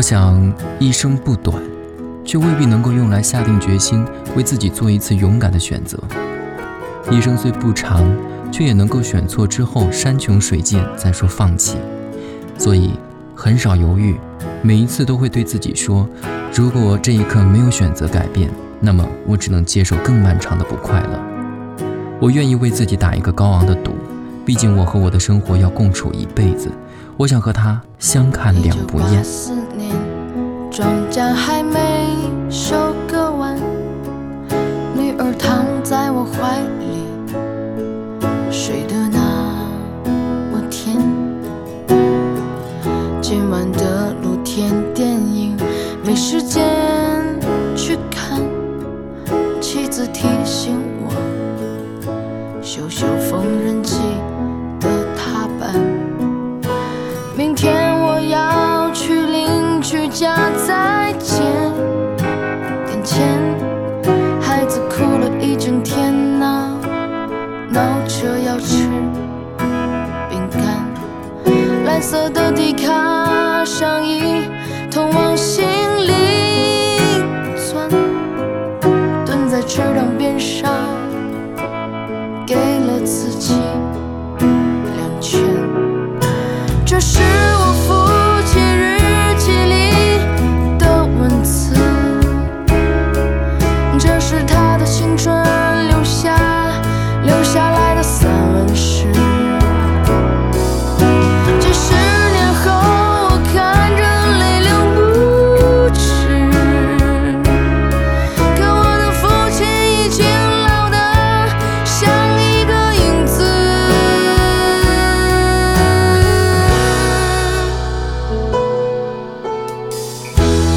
我想一生不短，却未必能够用来下定决心为自己做一次勇敢的选择。一生虽不长，却也能够选错之后山穷水尽再说放弃，所以很少犹豫，每一次都会对自己说，如果这一刻没有选择改变，那么我只能接受更漫长的不快乐。我愿意为自己打一个高昂的赌，毕竟我和我的生活要共处一辈子，我想和他相看两不厌。1984年，庄稼还没收割完，女儿躺在我怀里，睡得那么甜。今晚的露天电影没时间去看，妻子提醒我修修缝纫机的踏板。明天我要去邻居家再借点钱，孩子哭了一整天呐，闹着要吃饼干。蓝色的迪卡上衣通往心里窜，蹲在池塘边上给了自己两拳。这是我父亲日记里的文字，这是他的青春留下来的散文诗。10年后我看着泪流不止，可我的父亲已经老得像一个影子。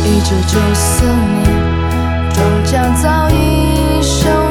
1994年，庄稼早已收。